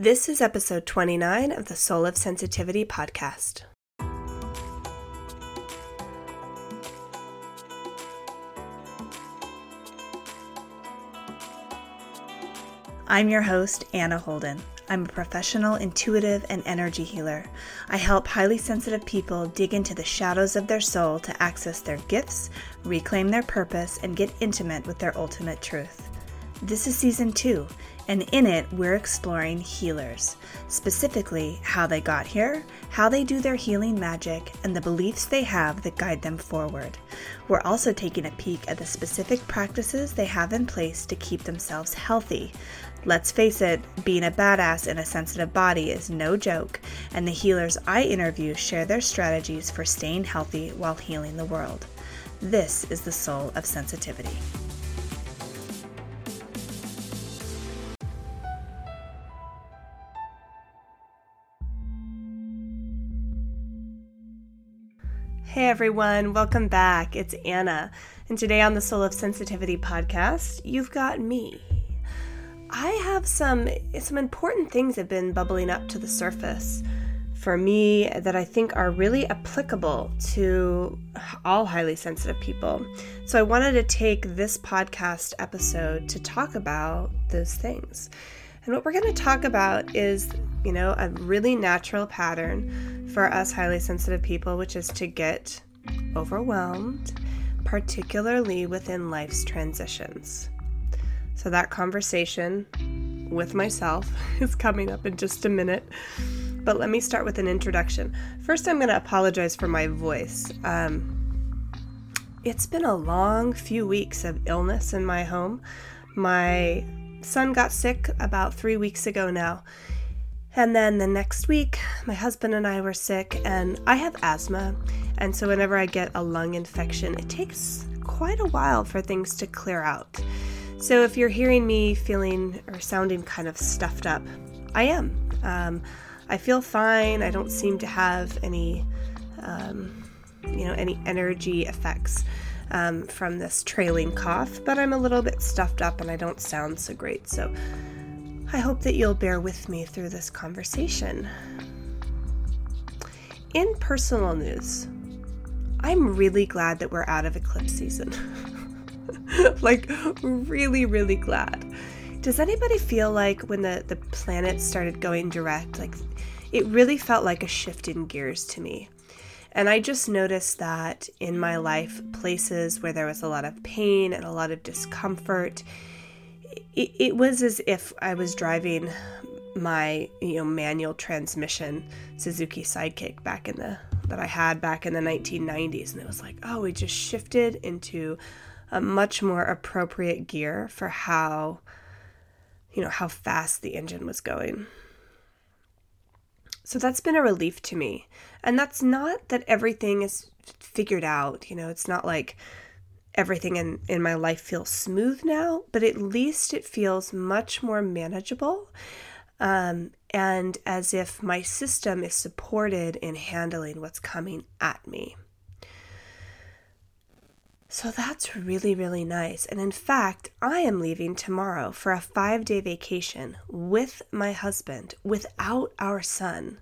This is episode 29 of the Soul of Sensitivity podcast. I'm your host, Anna Holden. I'm a professional intuitive and energy healer. I help highly sensitive people dig into the shadows of their soul to access their gifts, reclaim their purpose, and get intimate with their ultimate truth. This is season 2, and in it, we're exploring healers, specifically how they got here, how they do their healing magic, and the beliefs they have that guide them forward. We're also taking a peek at the specific practices they have in place to keep themselves healthy. Let's face it, being a badass in a sensitive body is no joke, and the healers I interview share their strategies for staying healthy while healing the world. This is the Soul of Sensitivity. Hey everyone, welcome back. It's Anna, and today on the Soul of Sensitivity podcast, you've got me. I have some important things have been bubbling up to the surface for me that I think are really applicable to all highly sensitive people. So I wanted to take this podcast episode to talk about those things. And what we're going to talk about is, you know, a really natural pattern for us highly sensitive people, which is to get overwhelmed, particularly within life's transitions. So that conversation with myself is coming up in just a minute, but let me start with an introduction. First, I'm going to apologize for my voice. It's been a long few weeks of illness in my home. My son got sick about 3 weeks ago now. And then the next week, my husband and I were sick, and I have asthma. And so whenever I get a lung infection, it takes quite a while for things to clear out. So if you're hearing me feeling or sounding kind of stuffed up, I am. I feel fine. I don't seem to have any energy effects from this trailing cough, but I'm a little bit stuffed up and I don't sound so great. So I hope that you'll bear with me through this conversation. In personal news, I'm really glad that we're out of eclipse season. Like, really, really glad. Does anybody feel like when the planets started going direct, like it really felt like a shift in gears to me? And I just noticed that in my life, places where there was a lot of pain and a lot of discomfort, it was as if I was driving my, manual transmission Suzuki Sidekick that I had back in the 1990s. And it was like, oh, we just shifted into a much more appropriate gear for how fast the engine was going. So that's been a relief to me. And that's not that everything is figured out. It's not like everything in my life feels smooth now, but at least it feels much more manageable, and as if my system is supported in handling what's coming at me. So that's really, really nice. And in fact, I am leaving tomorrow for a 5-day vacation with my husband, without our son,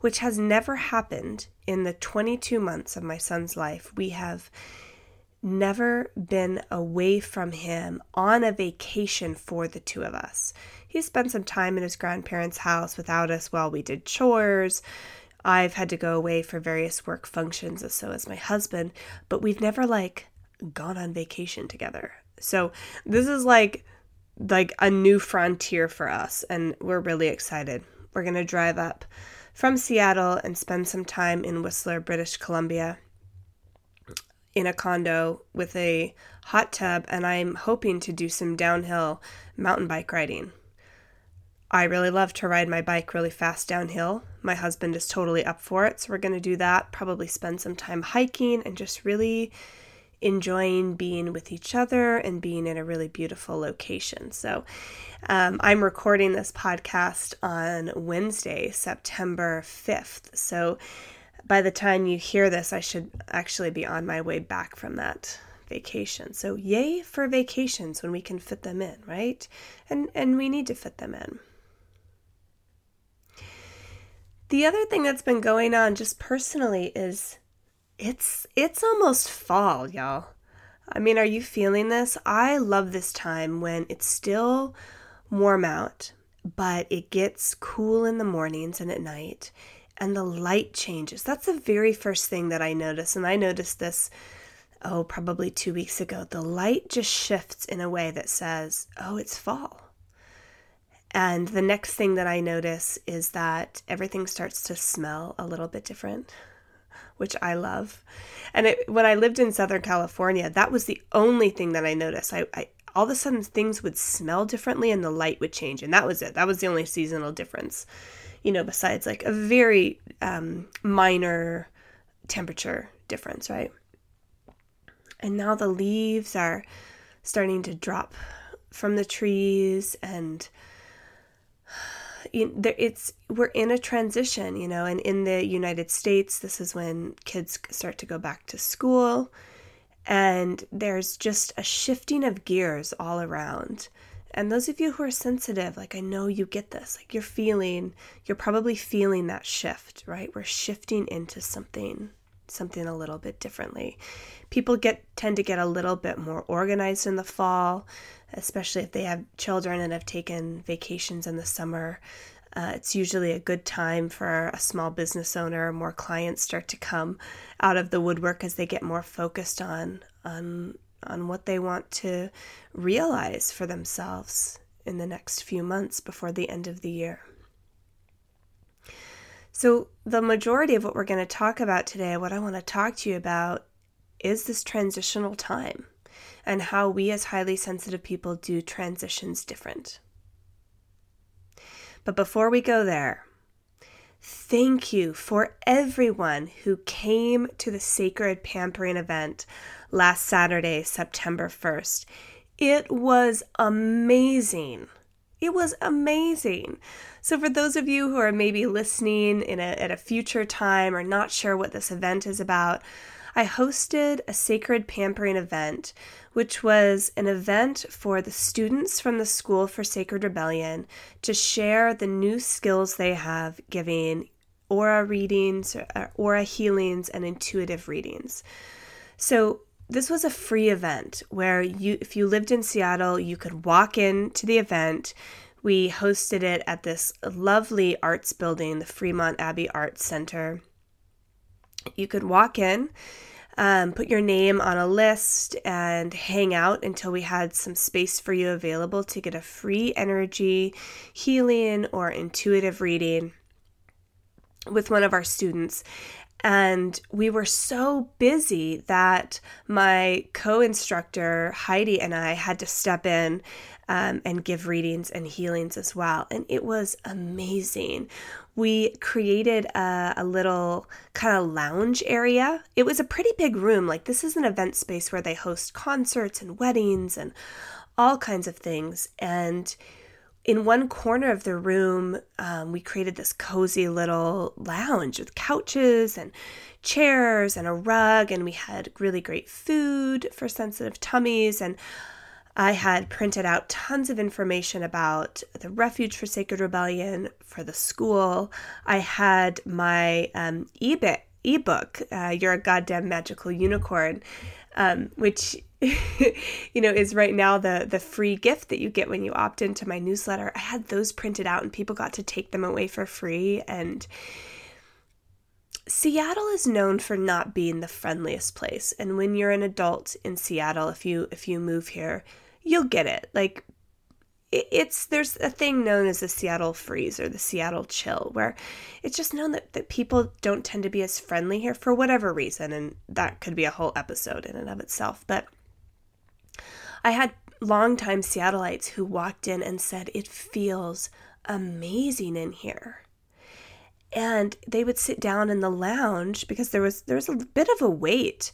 which has never happened in the 22 months of my son's life. We have never been away from him on a vacation for the two of us. He spent some time in his grandparents' house without us while we did chores. I've had to go away for various work functions, as so has my husband, but we've never gone on vacation together. So this is like a new frontier for us, and we're really excited. We're going to drive up from Seattle and spend some time in Whistler, British Columbia, in a condo with a hot tub, and I'm hoping to do some downhill mountain bike riding. I really love to ride my bike really fast downhill. My husband is totally up for it, so we're going to do that, probably spend some time hiking and just really enjoying being with each other and being in a really beautiful location. So I'm recording this podcast on Wednesday, September 5th. So by the time you hear this, I should actually be on my way back from that vacation. So yay for vacations when we can fit them in, right? And we need to fit them in. The other thing that's been going on just personally is it's almost fall, y'all. I mean, are you feeling this? I love this time when it's still warm out, but it gets cool in the mornings and at night, and the light changes. That's the very first thing that I notice, and I noticed this, probably 2 weeks ago. The light just shifts in a way that says, oh, it's fall. And the next thing that I notice is that everything starts to smell a little bit different, which I love. And when I lived in Southern California, that was the only thing that I noticed. I all of a sudden things would smell differently and the light would change. And that was it. That was the only seasonal difference, you know, besides like a very minor temperature difference, right? And now the leaves are starting to drop from the trees, and we're in a transition, you know, and in the United States, this is when kids start to go back to school, and there's just a shifting of gears all around. And those of you who are sensitive, like, I know you get this, like you're probably feeling that shift, right? We're shifting into something a little bit differently. People tend to get a little bit more organized in the fall, especially if they have children and have taken vacations in the summer. It's usually a good time for a small business owner. More clients start to come out of the woodwork as they get more focused on what they want to realize for themselves in the next few months before the end of the year. So the majority of what we're going to talk about today, what I want to talk to you about, is this transitional time and how we as highly sensitive people do transitions different. But before we go there, thank you for everyone who came to the Sacred Pampering event last Saturday, September 1st. It was amazing. It was amazing. So for those of you who are maybe listening at a future time or not sure what this event is about, I hosted a Sacred Pampering event, which was an event for the students from the School for Sacred Rebellion to share the new skills they have giving aura readings, aura healings, and intuitive readings. So this was a free event where if you lived in Seattle, you could walk into the event. We hosted it at this lovely arts building, the Fremont Abbey Arts Center. You could walk in, put your name on a list, and hang out until we had some space for you available to get a free energy healing or intuitive reading with one of our students. And we were so busy that my co-instructor, Heidi, and I had to step in and give readings and healings as well. And it was amazing. We created a little kind of lounge area. It was a pretty big room. Like, this is an event space where they host concerts and weddings and all kinds of things. And in one corner of the room, we created this cozy little lounge with couches and chairs and a rug, and we had really great food for sensitive tummies, and I had printed out tons of information about the Refuge for Sacred Rebellion for the school. I had my ebook, You're a Goddamn Magical Unicorn, which you know, is right now the free gift that you get when you opt into my newsletter. I had those printed out and people got to take them away for free. And Seattle is known for not being the friendliest place. And when you're an adult in Seattle, if you move here, you'll get it. Like, there's a thing known as the Seattle freeze or the Seattle chill, where it's just known that people don't tend to be as friendly here for whatever reason. And that could be a whole episode in and of itself. But I had longtime Seattleites who walked in and said, it feels amazing in here. And they would sit down in the lounge because there was a bit of a wait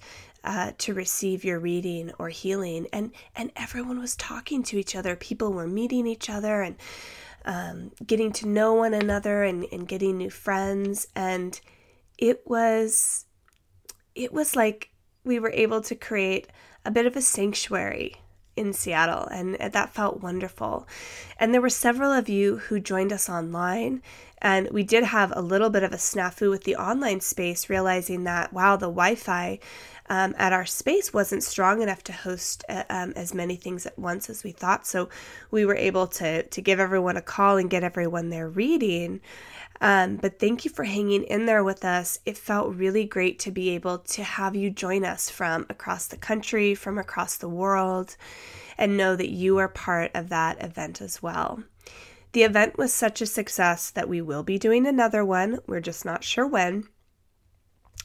to receive your reading or healing. And everyone was talking to each other. People were meeting each other and getting to know one another and getting new friends. And it was like we were able to create a bit of a sanctuary in Seattle, and that felt wonderful. And there were several of you who joined us online And we did have a little bit of a snafu with the online space, realizing that, wow, the Wi-Fi at our space wasn't strong enough to host as many things at once as we thought. So we were able to give everyone a call and get everyone their reading. But thank you for hanging in there with us. It felt really great to be able to have you join us from across the country, from across the world, and know that you are part of that event as well. The event was such a success that we will be doing another one. We're just not sure when.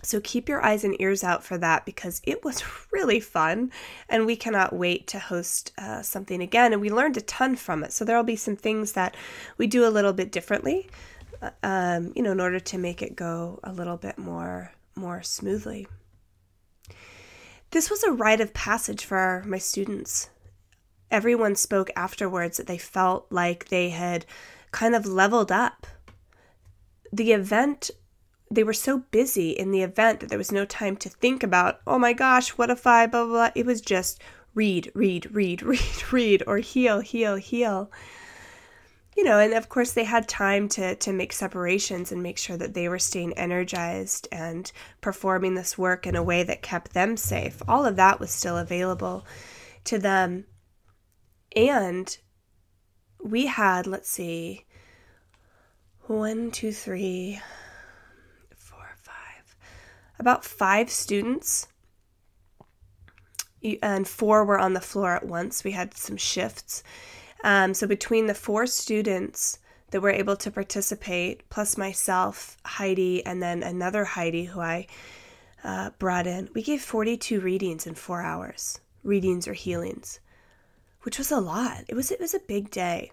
So keep your eyes and ears out for that, because it was really fun and we cannot wait to host something again. And we learned a ton from it. So there'll be some things that we do a little bit differently, in order to make it go a little bit more smoothly. This was a rite of passage for my students. Everyone spoke afterwards that they felt like they had kind of leveled up. The event, they were so busy in the event that there was no time to think about, oh my gosh, what if I, blah, blah, blah. It was just read, or heal. And of course they had time to make separations and make sure that they were staying energized and performing this work in a way that kept them safe. All of that was still available to them. And we had, 5 students, and 4 were on the floor at once. We had some shifts. So between the 4 students that were able to participate, plus myself, Heidi, and then another Heidi who I brought in, we gave 42 readings in 4 hours, readings or healings, which was a lot. It was a big day.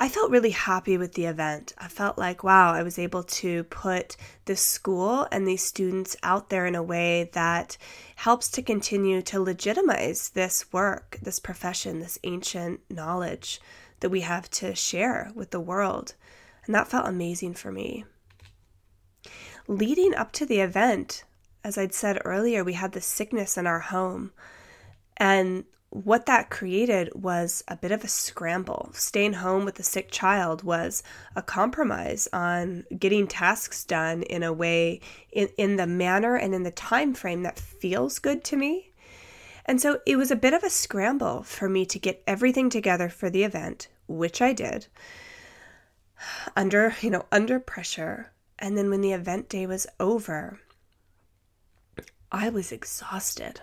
I felt really happy with the event. I felt like, wow, I was able to put this school and these students out there in a way that helps to continue to legitimize this work, this profession, this ancient knowledge that we have to share with the world. And that felt amazing for me. Leading up to the event, as I'd said earlier, we had this sickness in our home. And what that created was a bit of a scramble. Staying home with a sick child was a compromise on getting tasks done in a way, in the manner and in the time frame that feels good to me. And so it was a bit of a scramble for me to get everything together for the event, which I did, under pressure. And then when the event day was over, I was exhausted.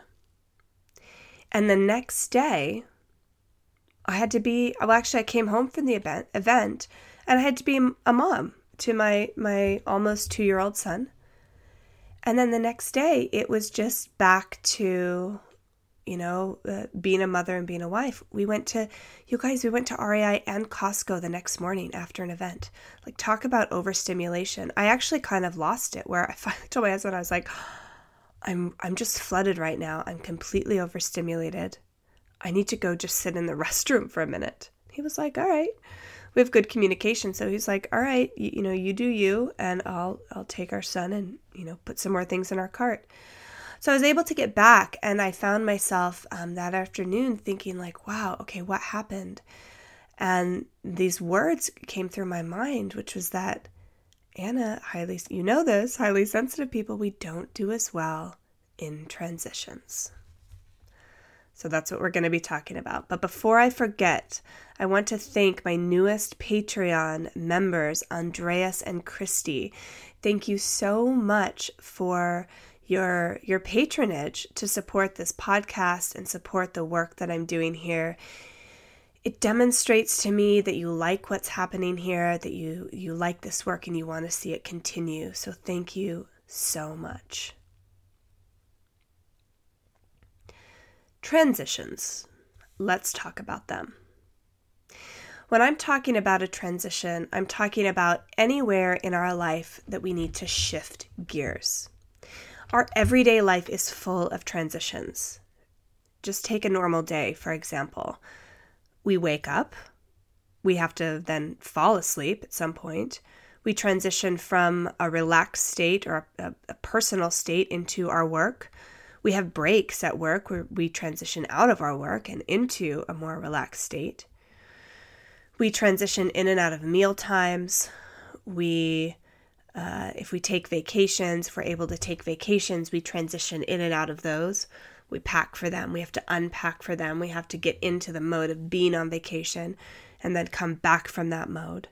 And the next day, I came home from the event, and I had to be a mom to my almost 2-year-old son. And then the next day, it was just back to, being a mother and being a wife. We went to REI and Costco the next morning after an event. Talk about overstimulation. I actually kind of lost it, where I finally told my husband, I was like, I'm just flooded right now. I'm completely overstimulated. I need to go just sit in the restroom for a minute. He was like, all right. We have good communication. So he's like, all right, you do you, and I'll take our son and, put some more things in our cart. So I was able to get back, and I found myself that afternoon thinking wow, okay, what happened? And these words came through my mind, which was that, Anna, highly sensitive people, we don't do as well in transitions. So that's what we're going to be talking about. But before I forget, I want to thank my newest Patreon members, Andreas and Christy. Thank you so much for your patronage to support this podcast and support the work that I'm doing here. It demonstrates to me that you like what's happening here, that you like this work and you want to see it continue. So thank you so much. Transitions. Let's talk about them. When I'm talking about a transition, I'm talking about anywhere in our life that we need to shift gears. Our everyday life is full of transitions. Just take a normal day, for example. We wake up, we have to then fall asleep at some point, we transition from a relaxed state or a personal state into our work, we have breaks at work where we transition out of our work and into a more relaxed state, We transition in and out of meal times. If we take vacations, if we're able to take vacations, we transition in and out of those. We pack for them. We have to unpack for them. We have to get into the mode of being on vacation and then come back from that mode.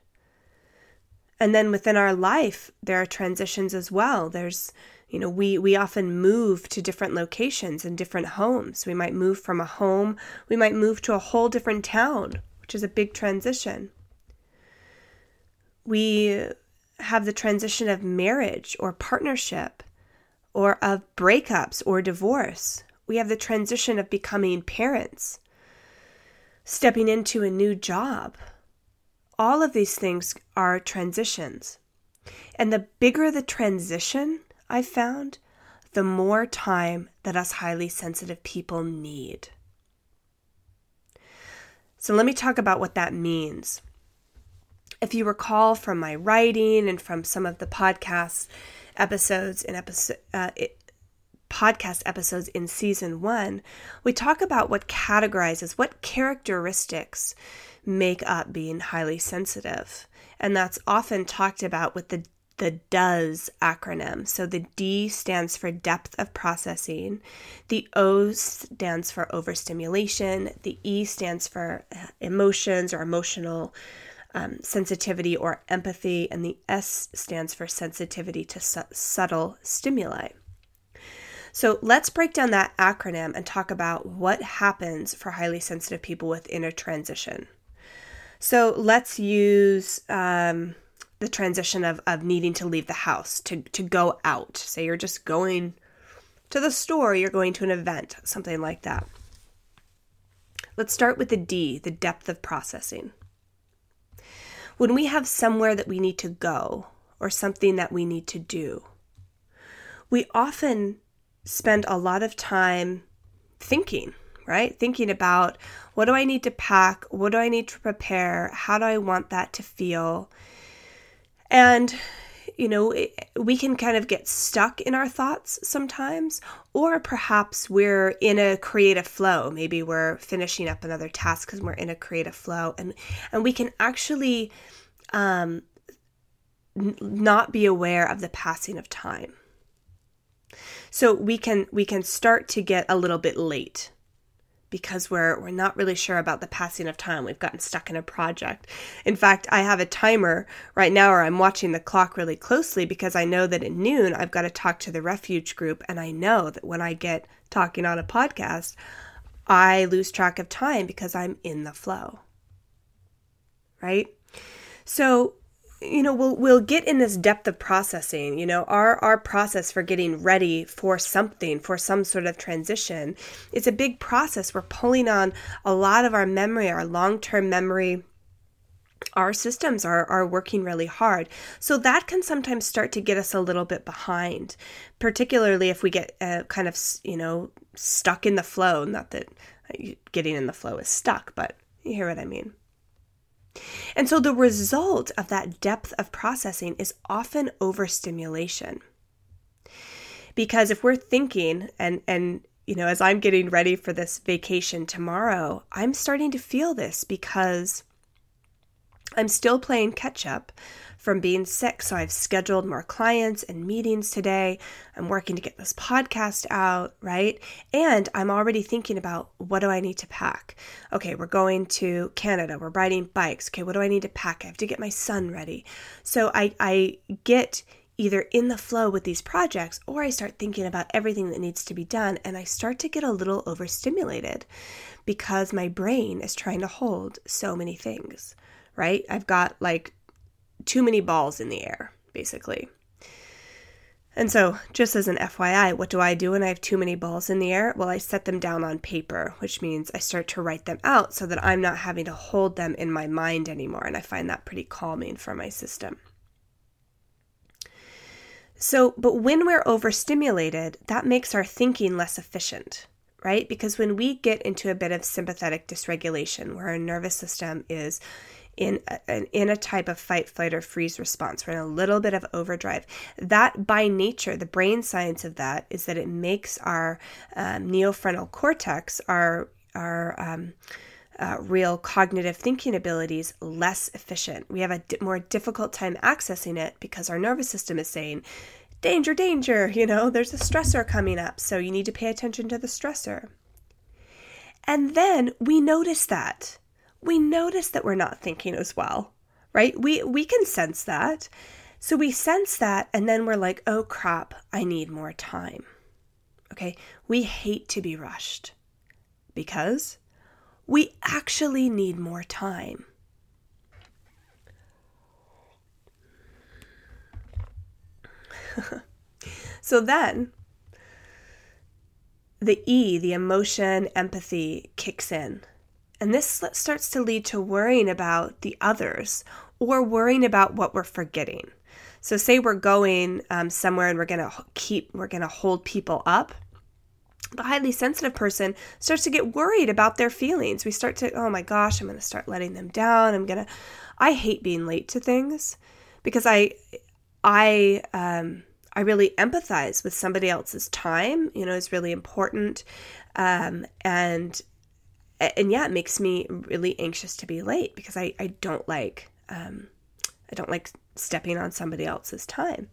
And then within our life, there are transitions as well. There's, we often move to different locations and different homes. We might move from a home. We might move to a whole different town, which is a big transition. We have the transition of marriage or partnership or of breakups or divorce. We have the transition of becoming parents, stepping into a new job. All of these things are transitions. And the bigger the transition, I've found, the more time that us highly sensitive people need. So let me talk about what that means. If you recall from my writing and from some of the podcast episodes in podcast episodes in season 1, we talk about what categorizes, what characteristics make up being highly sensitive. And that's often talked about with the DOES acronym. So the D stands for depth of processing. The O stands for overstimulation. The E stands for emotions or emotional sensitivity or empathy, and the S stands for sensitivity to subtle stimuli. So let's break down that acronym and talk about what happens for highly sensitive people within a transition. So let's use the transition of needing to leave the house, to go out. Say you're just going to the store, you're going to an event, something like that. Let's start with the D, the depth of processing. When we have somewhere that we need to go or something that we need to do, we often spend a lot of time thinking, right? Thinking about, what do I need to pack? What do I need to prepare? How do I want that to feel? And, we can kind of get stuck in our thoughts sometimes, or perhaps we're in a creative flow. Maybe we're finishing up another task because we're in a creative flow, and we can actually not be aware of the passing of time. So we can start to get a little bit late because we're not really sure about the passing of time. We've gotten stuck in a project. In fact, I have a timer right now, or I'm watching the clock really closely because I know that at noon I've got to talk to the refuge group, and I know that when I get talking on a podcast, I lose track of time because I'm in the flow, right? So, we'll get in this depth of processing. Our process for getting ready for something, for some sort of transition, it's a big process. We're pulling on a lot of our memory, our long-term memory. Our systems are working really hard. So that can sometimes start to get us a little bit behind, particularly if we get kind of, stuck in the flow. Not that getting in the flow is stuck, but you hear what I mean. And so the result of that depth of processing is often overstimulation. Because if we're thinking, and as I'm getting ready for this vacation tomorrow, I'm starting to feel this because I'm still playing catch up from being sick. So I've scheduled more clients and meetings today. I'm working to get this podcast out, right? And I'm already thinking about, what do I need to pack? Okay, we're going to Canada. We're riding bikes. Okay, what do I need to pack? I have to get my son ready. So I get either in the flow with these projects, or I start thinking about everything that needs to be done, and I start to get a little overstimulated because my brain is trying to hold so many things. Right? I've got too many balls in the air, basically. And so just as an FYI, what do I do when I have too many balls in the air? Well, I set them down on paper, which means I start to write them out so that I'm not having to hold them in my mind anymore. And I find that pretty calming for my system. So, but when we're overstimulated, that makes our thinking less efficient, right? Because when we get into a bit of sympathetic dysregulation, where our nervous system is in a type of fight, flight, or freeze response, we're in a little bit of overdrive. That by nature, the brain science of that is that it makes our neofrontal cortex, our real cognitive thinking abilities less efficient. We have a more difficult time accessing it because our nervous system is saying, danger, danger, you know, there's a stressor coming up, so you need to pay attention to the stressor. And then we notice that. We notice that we're not thinking as well, right? We can sense that. So we sense that, and then we're like, oh crap, I need more time. Okay, we hate to be rushed because we actually need more time. So then the E, the emotion, empathy kicks in. And this starts to lead to worrying about the others or worrying about what we're forgetting. So say we're going somewhere and we're going to hold people up. The highly sensitive person starts to get worried about their feelings. We start to, oh my gosh, I'm going to start letting them down. I hate being late to things because I really empathize with somebody else's time. You know, it's really important. And yeah, it makes me really anxious to be late because I don't like stepping on somebody else's time.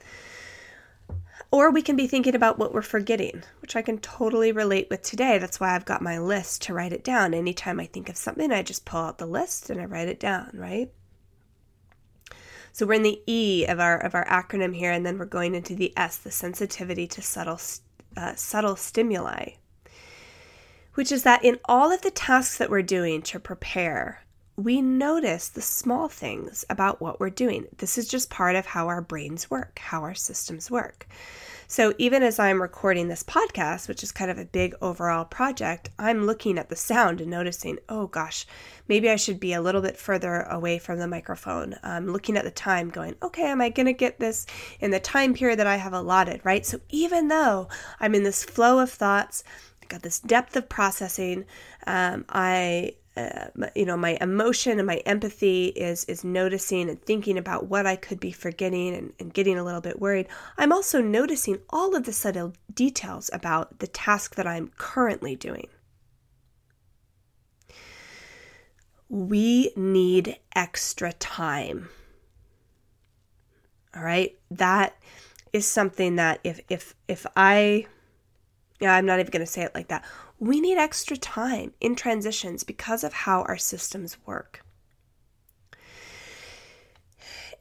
Or we can be thinking about what we're forgetting, which I can totally relate with today. That's why I've got my list to write it down. Anytime I think of something, I just pull out the list and I write it down, right? So we're in the E of our acronym here, and then we're going into the S, the sensitivity to subtle stimuli, which is that in all of the tasks that we're doing to prepare, we notice the small things about what we're doing. This is just part of how our brains work, how our systems work. So even as I'm recording this podcast, which is kind of a big overall project, I'm looking at the sound and noticing, oh gosh, maybe I should be a little bit further away from the microphone. I'm looking at the time going, okay, am I going to get this in the time period that I have allotted, right? So even though I'm in this flow of thoughts, I've got this depth of processing, my emotion and my empathy is noticing and thinking about what I could be forgetting and getting a little bit worried. I'm also noticing all of the subtle details about the task that I'm currently doing. We need extra time. All right. That is something that I'm not even going to say it like that. We need extra time in transitions because of how our systems work.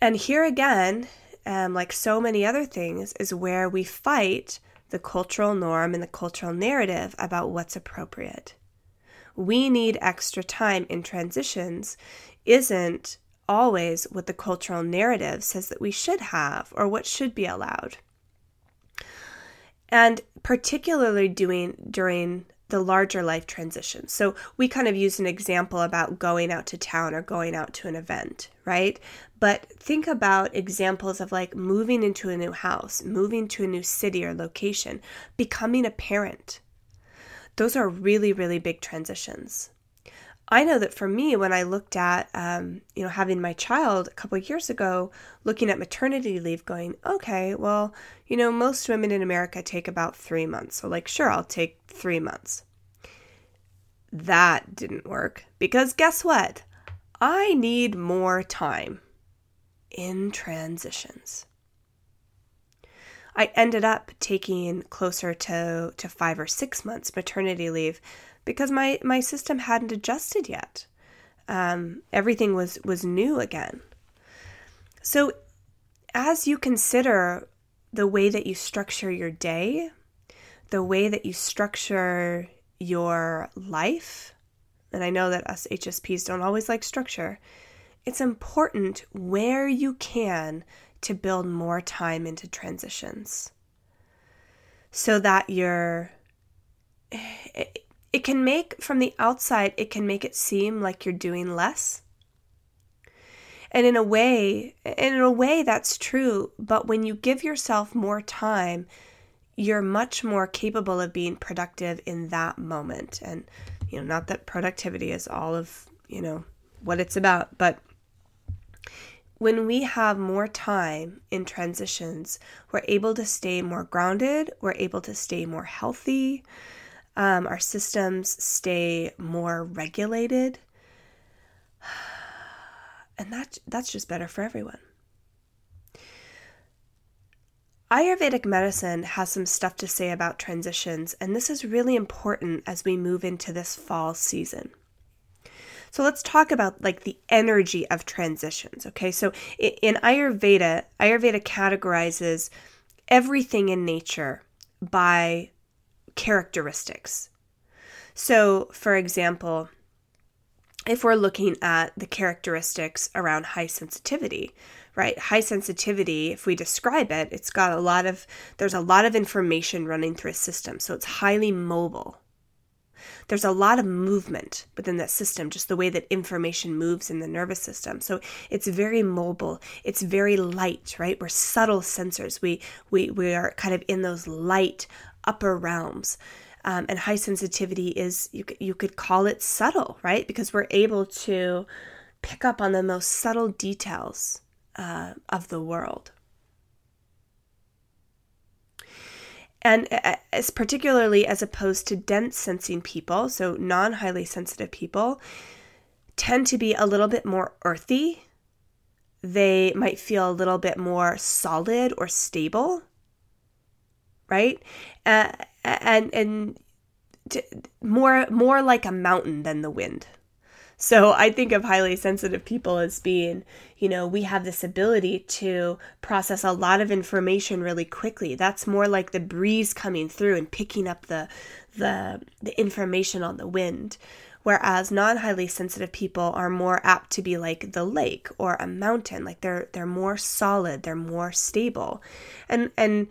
And here again, like so many other things, is where we fight the cultural norm and the cultural narrative about what's appropriate. We need extra time in transitions isn't always what the cultural narrative says that we should have or what should be allowed. And particularly during the larger life transition. So we kind of use an example about going out to town or going out to an event, right? But think about examples of like moving into a new house, moving to a new city or location, becoming a parent. Those are really, really big transitions. I know that for me, when I looked at, having my child a couple of years ago, looking at maternity leave going, okay, well, you know, most women in America take about 3 months. So like, sure, I'll take 3 months. That didn't work because guess what? I need more time in transitions. I ended up taking closer to 5 or 6 months maternity leave because my system hadn't adjusted yet. Everything was new again. So as you consider the way that you structure your day, the way that you structure your life, and I know that us HSPs don't always like structure, it's important where you can to build more time into transitions so that it can make, from the outside, it can make it seem like you're doing less. And in a way that's true, but when you give yourself more time, you're much more capable of being productive in that moment. And, you know, not that productivity is all of, you know, what it's about, but when we have more time in transitions, we're able to stay more grounded, we're able to stay more healthy, our systems stay more regulated, And that's just better for everyone. Ayurvedic medicine has some stuff to say about transitions, and this is really important as we move into this fall season. So let's talk about like the energy of transitions, okay? So in Ayurveda, Ayurveda categorizes everything in nature by characteristics. So for example, if we're looking at the characteristics around high sensitivity, right? High sensitivity, if we describe it, it's got there's a lot of information running through a system. So it's highly mobile. There's a lot of movement within that system, just the way that information moves in the nervous system. So it's very mobile. It's very light, right? We're subtle sensors. We are kind of in those light upper realms. And high sensitivity is, you could call it subtle, right? Because we're able to pick up on the most subtle details of the world. And as particularly as opposed to dense sensing people, so non-highly sensitive people, tend to be a little bit more earthy. They might feel a little bit more solid or stable, right? And more like a mountain than the wind. So I think of highly sensitive people as being, you know, we have this ability to process a lot of information really quickly. That's more like the breeze coming through and picking up the information on the wind. Whereas non-highly sensitive people are more apt to be like the lake or a mountain. Like they're more solid, they're more stable. And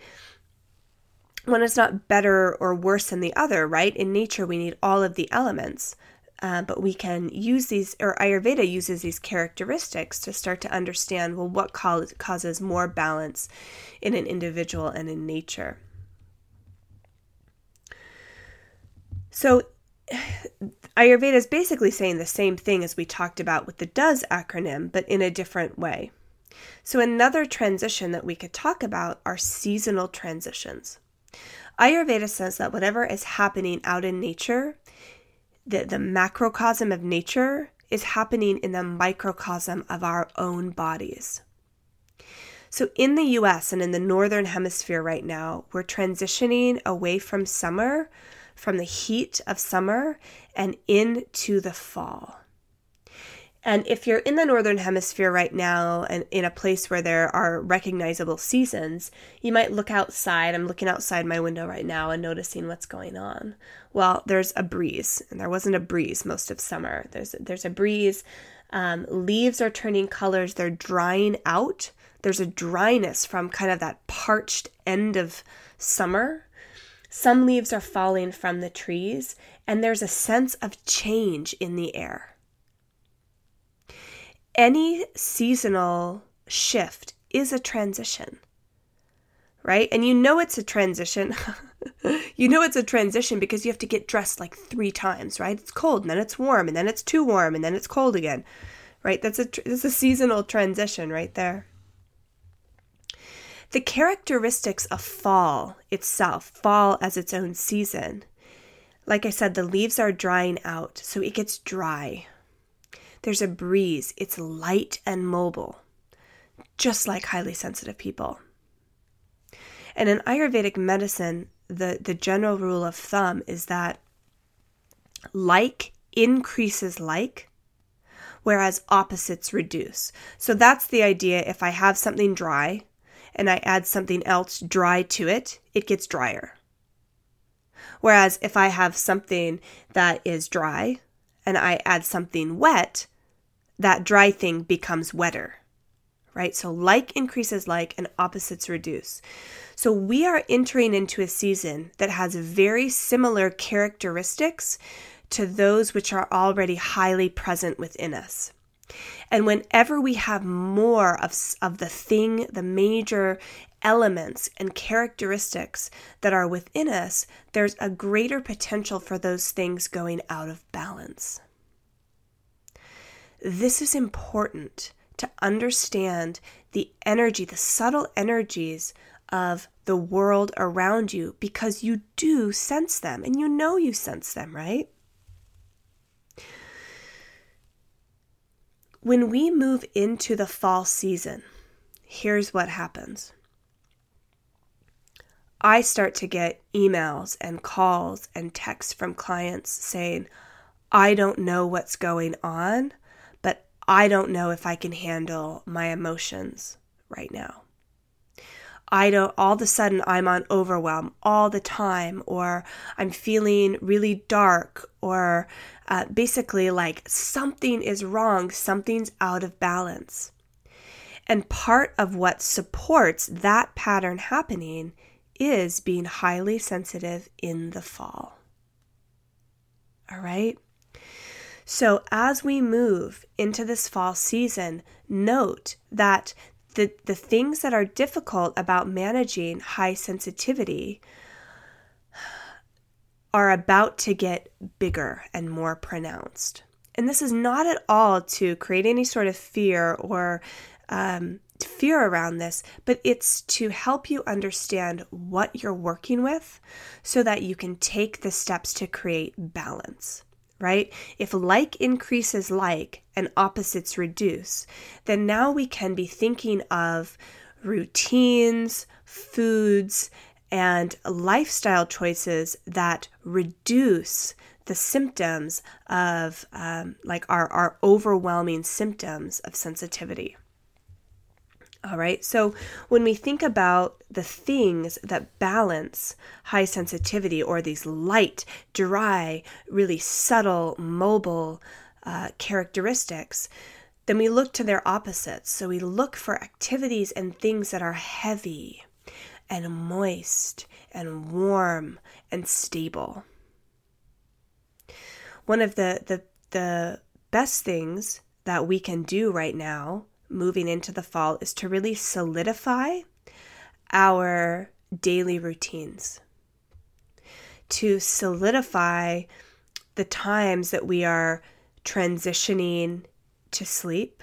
one is not better or worse than the other, right? In nature, we need all of the elements. But we can use these, or Ayurveda uses these characteristics to start to understand, well, what causes more balance in an individual and in nature. So Ayurveda is basically saying the same thing as we talked about with the DOES acronym, but in a different way. So another transition that we could talk about are seasonal transitions. Ayurveda says that whatever is happening out in nature, the macrocosm of nature is happening in the microcosm of our own bodies. So in the US and in the northern hemisphere right now, we're transitioning away from summer, from the heat of summer, and into the fall. And if you're in the northern hemisphere right now and in a place where there are recognizable seasons, you might look outside. I'm looking outside my window right now and noticing what's going on. Well, there's a breeze, and there wasn't a breeze most of summer. There's a breeze. Leaves are turning colors. They're drying out. There's a dryness from kind of that parched end of summer. Some leaves are falling from the trees, and there's a sense of change in the air. Any seasonal shift is a transition, right? And you know it's a transition. You know it's a transition because you have to get dressed like 3 times, right? It's cold, and then it's warm, and then it's too warm, and then it's cold again, right? That's a seasonal transition right there. The characteristics of fall itself, fall as its own season. Like I said, the leaves are drying out, so it gets dry. There's a breeze. It's light and mobile, just like highly sensitive people. And in Ayurvedic medicine, the general rule of thumb is that like increases like, whereas opposites reduce. So that's the idea. If I have something dry and I add something else dry to it, it gets drier. Whereas if I have something that is dry and I add something wet, that dry thing becomes wetter, right? So like increases like and opposites reduce. So we are entering into a season that has very similar characteristics to those which are already highly present within us. And whenever we have more of the thing, the major elements and characteristics that are within us, there's a greater potential for those things going out of balance. This is important to understand the energy, the subtle energies of the world around you, because you do sense them, and you know you sense them, right? When we move into the fall season, here's what happens. I start to get emails and calls and texts from clients saying, I don't know what's going on, but I don't know if I can handle my emotions right now. All of a sudden I'm on overwhelm all the time, or I'm feeling really dark, or basically like something is wrong, something's out of balance. And part of what supports that pattern happening is being highly sensitive in the fall. All right? So as we move into this fall season, note that the things that are difficult about managing high sensitivity are about to get bigger and more pronounced. And this is not at all to create any sort of fear or fear around this, but it's to help you understand what you're working with so that you can take the steps to create balance. Right? If like increases like and opposites reduce, then now we can be thinking of routines, foods, and lifestyle choices that reduce the symptoms of our overwhelming symptoms of sensitivity. All right, so when we think about the things that balance high sensitivity, or these light, dry, really subtle, mobile characteristics, then we look to their opposites. So we look for activities and things that are heavy and moist and warm and stable. One of the best things that we can do right now moving into the fall is to really solidify our daily routines, to solidify the times that we are transitioning to sleep,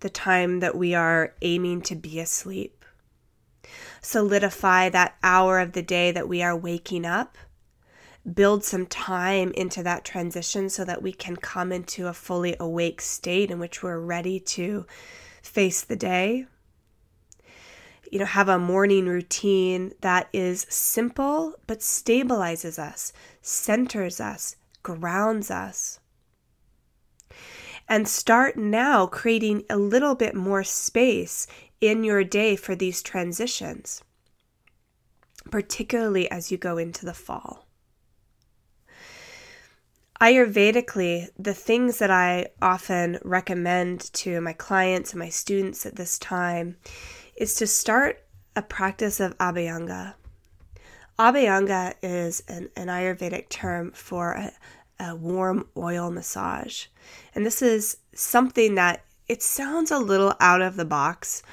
the time that we are aiming to be asleep, solidify that hour of the day that we are waking up, build some time into that transition so that we can come into a fully awake state in which we're ready to face the day. You know, have a morning routine that is simple but stabilizes us, centers us, grounds us. And start now creating a little bit more space in your day for these transitions, particularly as you go into the fall. Ayurvedically, the things that I often recommend to my clients and my students at this time is to start a practice of Abhyanga. Abhyanga is an Ayurvedic term for a warm oil massage. And this is something that it sounds a little out of the box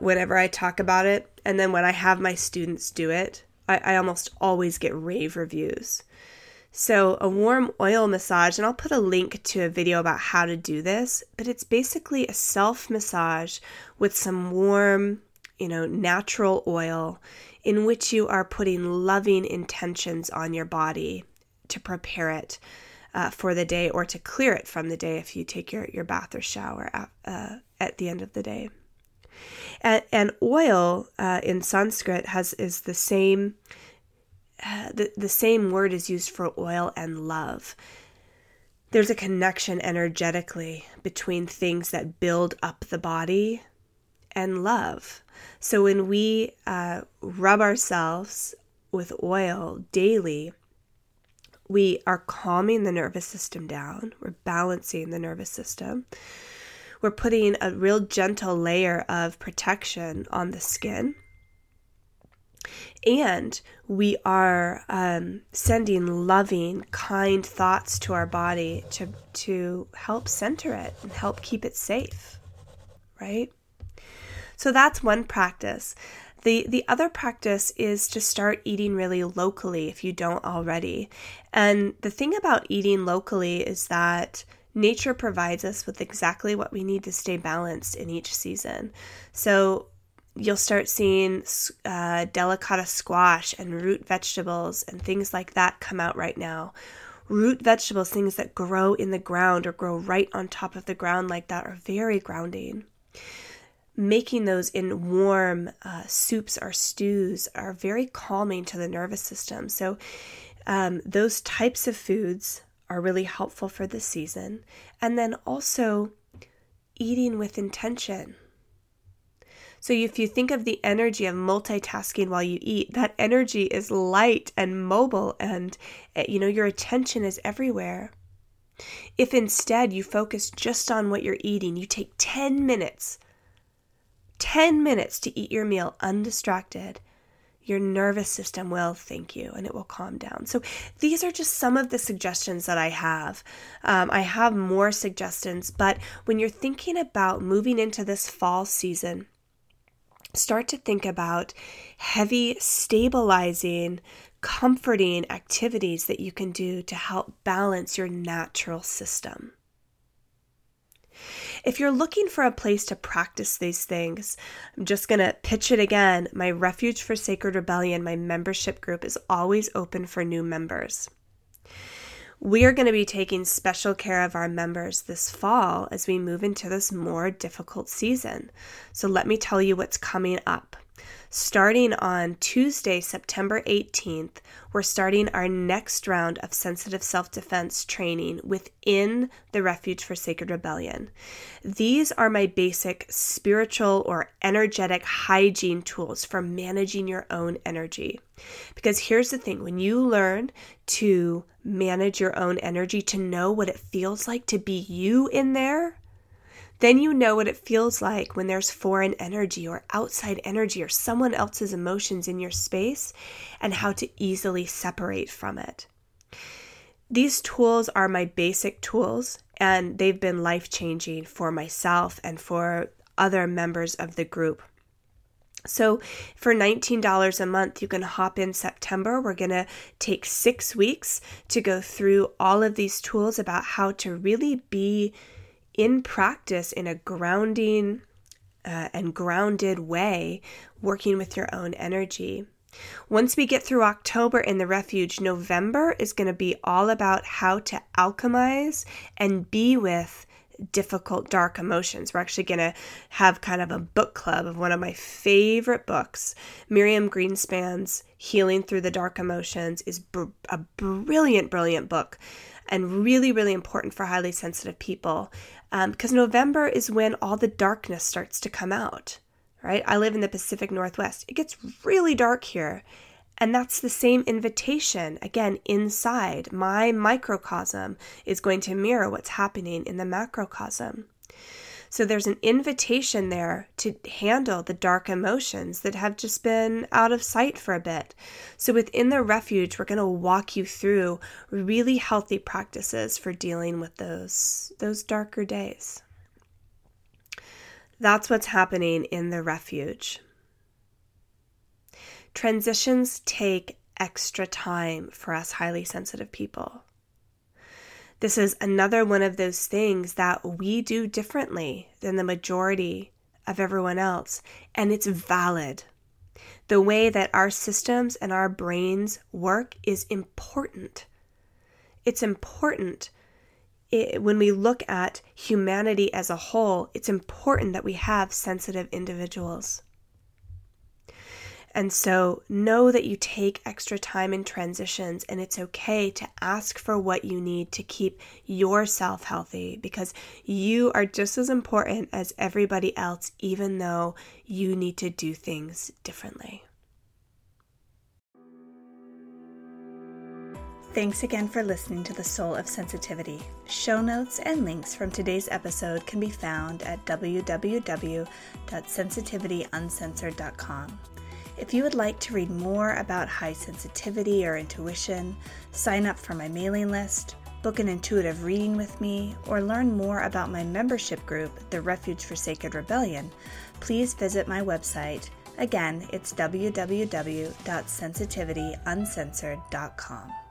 whenever I talk about it. And then when I have my students do it, I almost always get rave reviews. So a warm oil massage, and I'll put a link to a video about how to do this, but it's basically a self-massage with some warm, natural oil in which you are putting loving intentions on your body to prepare it for the day, or to clear it from the day if you take your bath or shower at the end of the day. And oil in Sanskrit is the same. The same word is used for oil and love. There's a connection energetically between things that build up the body and love. So when we rub ourselves with oil daily, we are calming the nervous system down. We're balancing the nervous system. We're putting a real gentle layer of protection on the skin. And we are sending loving, kind thoughts to our body to help center it and help keep it safe, right? So that's one practice. The other practice is to start eating really locally if you don't already. And the thing about eating locally is that nature provides us with exactly what we need to stay balanced in each season. So you'll start seeing delicata squash and root vegetables and things like that come out right now. Root vegetables, things that grow in the ground or grow right on top of the ground like that, are very grounding. Making those in warm soups or stews are very calming to the nervous system. So those types of foods are really helpful for this season. And then also eating with intention. So if you think of the energy of multitasking while you eat, that energy is light and mobile and, you know, your attention is everywhere. If instead you focus just on what you're eating, you take 10 minutes to eat your meal undistracted, your nervous system will thank you and it will calm down. So these are just some of the suggestions that I have. I have more suggestions, but when you're thinking about moving into this fall season, start to think about heavy, stabilizing, comforting activities that you can do to help balance your natural system. If you're looking for a place to practice these things, I'm just going to pitch it again. My Refuge for Sacred Rebellion, my membership group, is always open for new members. We are going to be taking special care of our members this fall as we move into this more difficult season. So let me tell you what's coming up. Starting on Tuesday, September 18th, we're starting our next round of sensitive self-defense training within the Refuge for Sacred Rebellion. These are my basic spiritual or energetic hygiene tools for managing your own energy. Because here's the thing, when you learn to manage your own energy, to know what it feels like to be you in there, then you know what it feels like when there's foreign energy or outside energy or someone else's emotions in your space and how to easily separate from it. These tools are my basic tools, and they've been life-changing for myself and for other members of the group. So for $19 a month, you can hop in September. We're going to take 6 weeks to go through all of these tools about how to really be in practice in a grounding and grounded way, working with your own energy. Once we get through October in the Refuge, November is going to be all about how to alchemize and be with difficult, dark emotions. We're actually going to have kind of a book club of one of my favorite books. Miriam Greenspan's Healing Through the Dark Emotions is a brilliant, brilliant book and really, really important for highly sensitive people because November is when all the darkness starts to come out, right? I live in the Pacific Northwest. It gets really dark here. And that's the same invitation. Again, inside, my microcosm is going to mirror what's happening in the macrocosm. So there's an invitation there to handle the dark emotions that have just been out of sight for a bit. So within the Refuge, we're going to walk you through really healthy practices for dealing with those darker days. That's what's happening in the Refuge. Transitions take extra time for us highly sensitive people. This is another one of those things that we do differently than the majority of everyone else, and it's valid. The way that our systems and our brains work is important. It's important. When we look at humanity as a whole, it's important that we have sensitive individuals. And so know that you take extra time in transitions, and it's okay to ask for what you need to keep yourself healthy because you are just as important as everybody else, even though you need to do things differently. Thanks again for listening to The Soul of Sensitivity. Show notes and links from today's episode can be found at www.sensitivityuncensored.com. If you would like to read more about high sensitivity or intuition, sign up for my mailing list, book an intuitive reading with me, or learn more about my membership group, The Refuge for Sacred Rebellion, please visit my website. Again, it's www.sensitivityuncensored.com.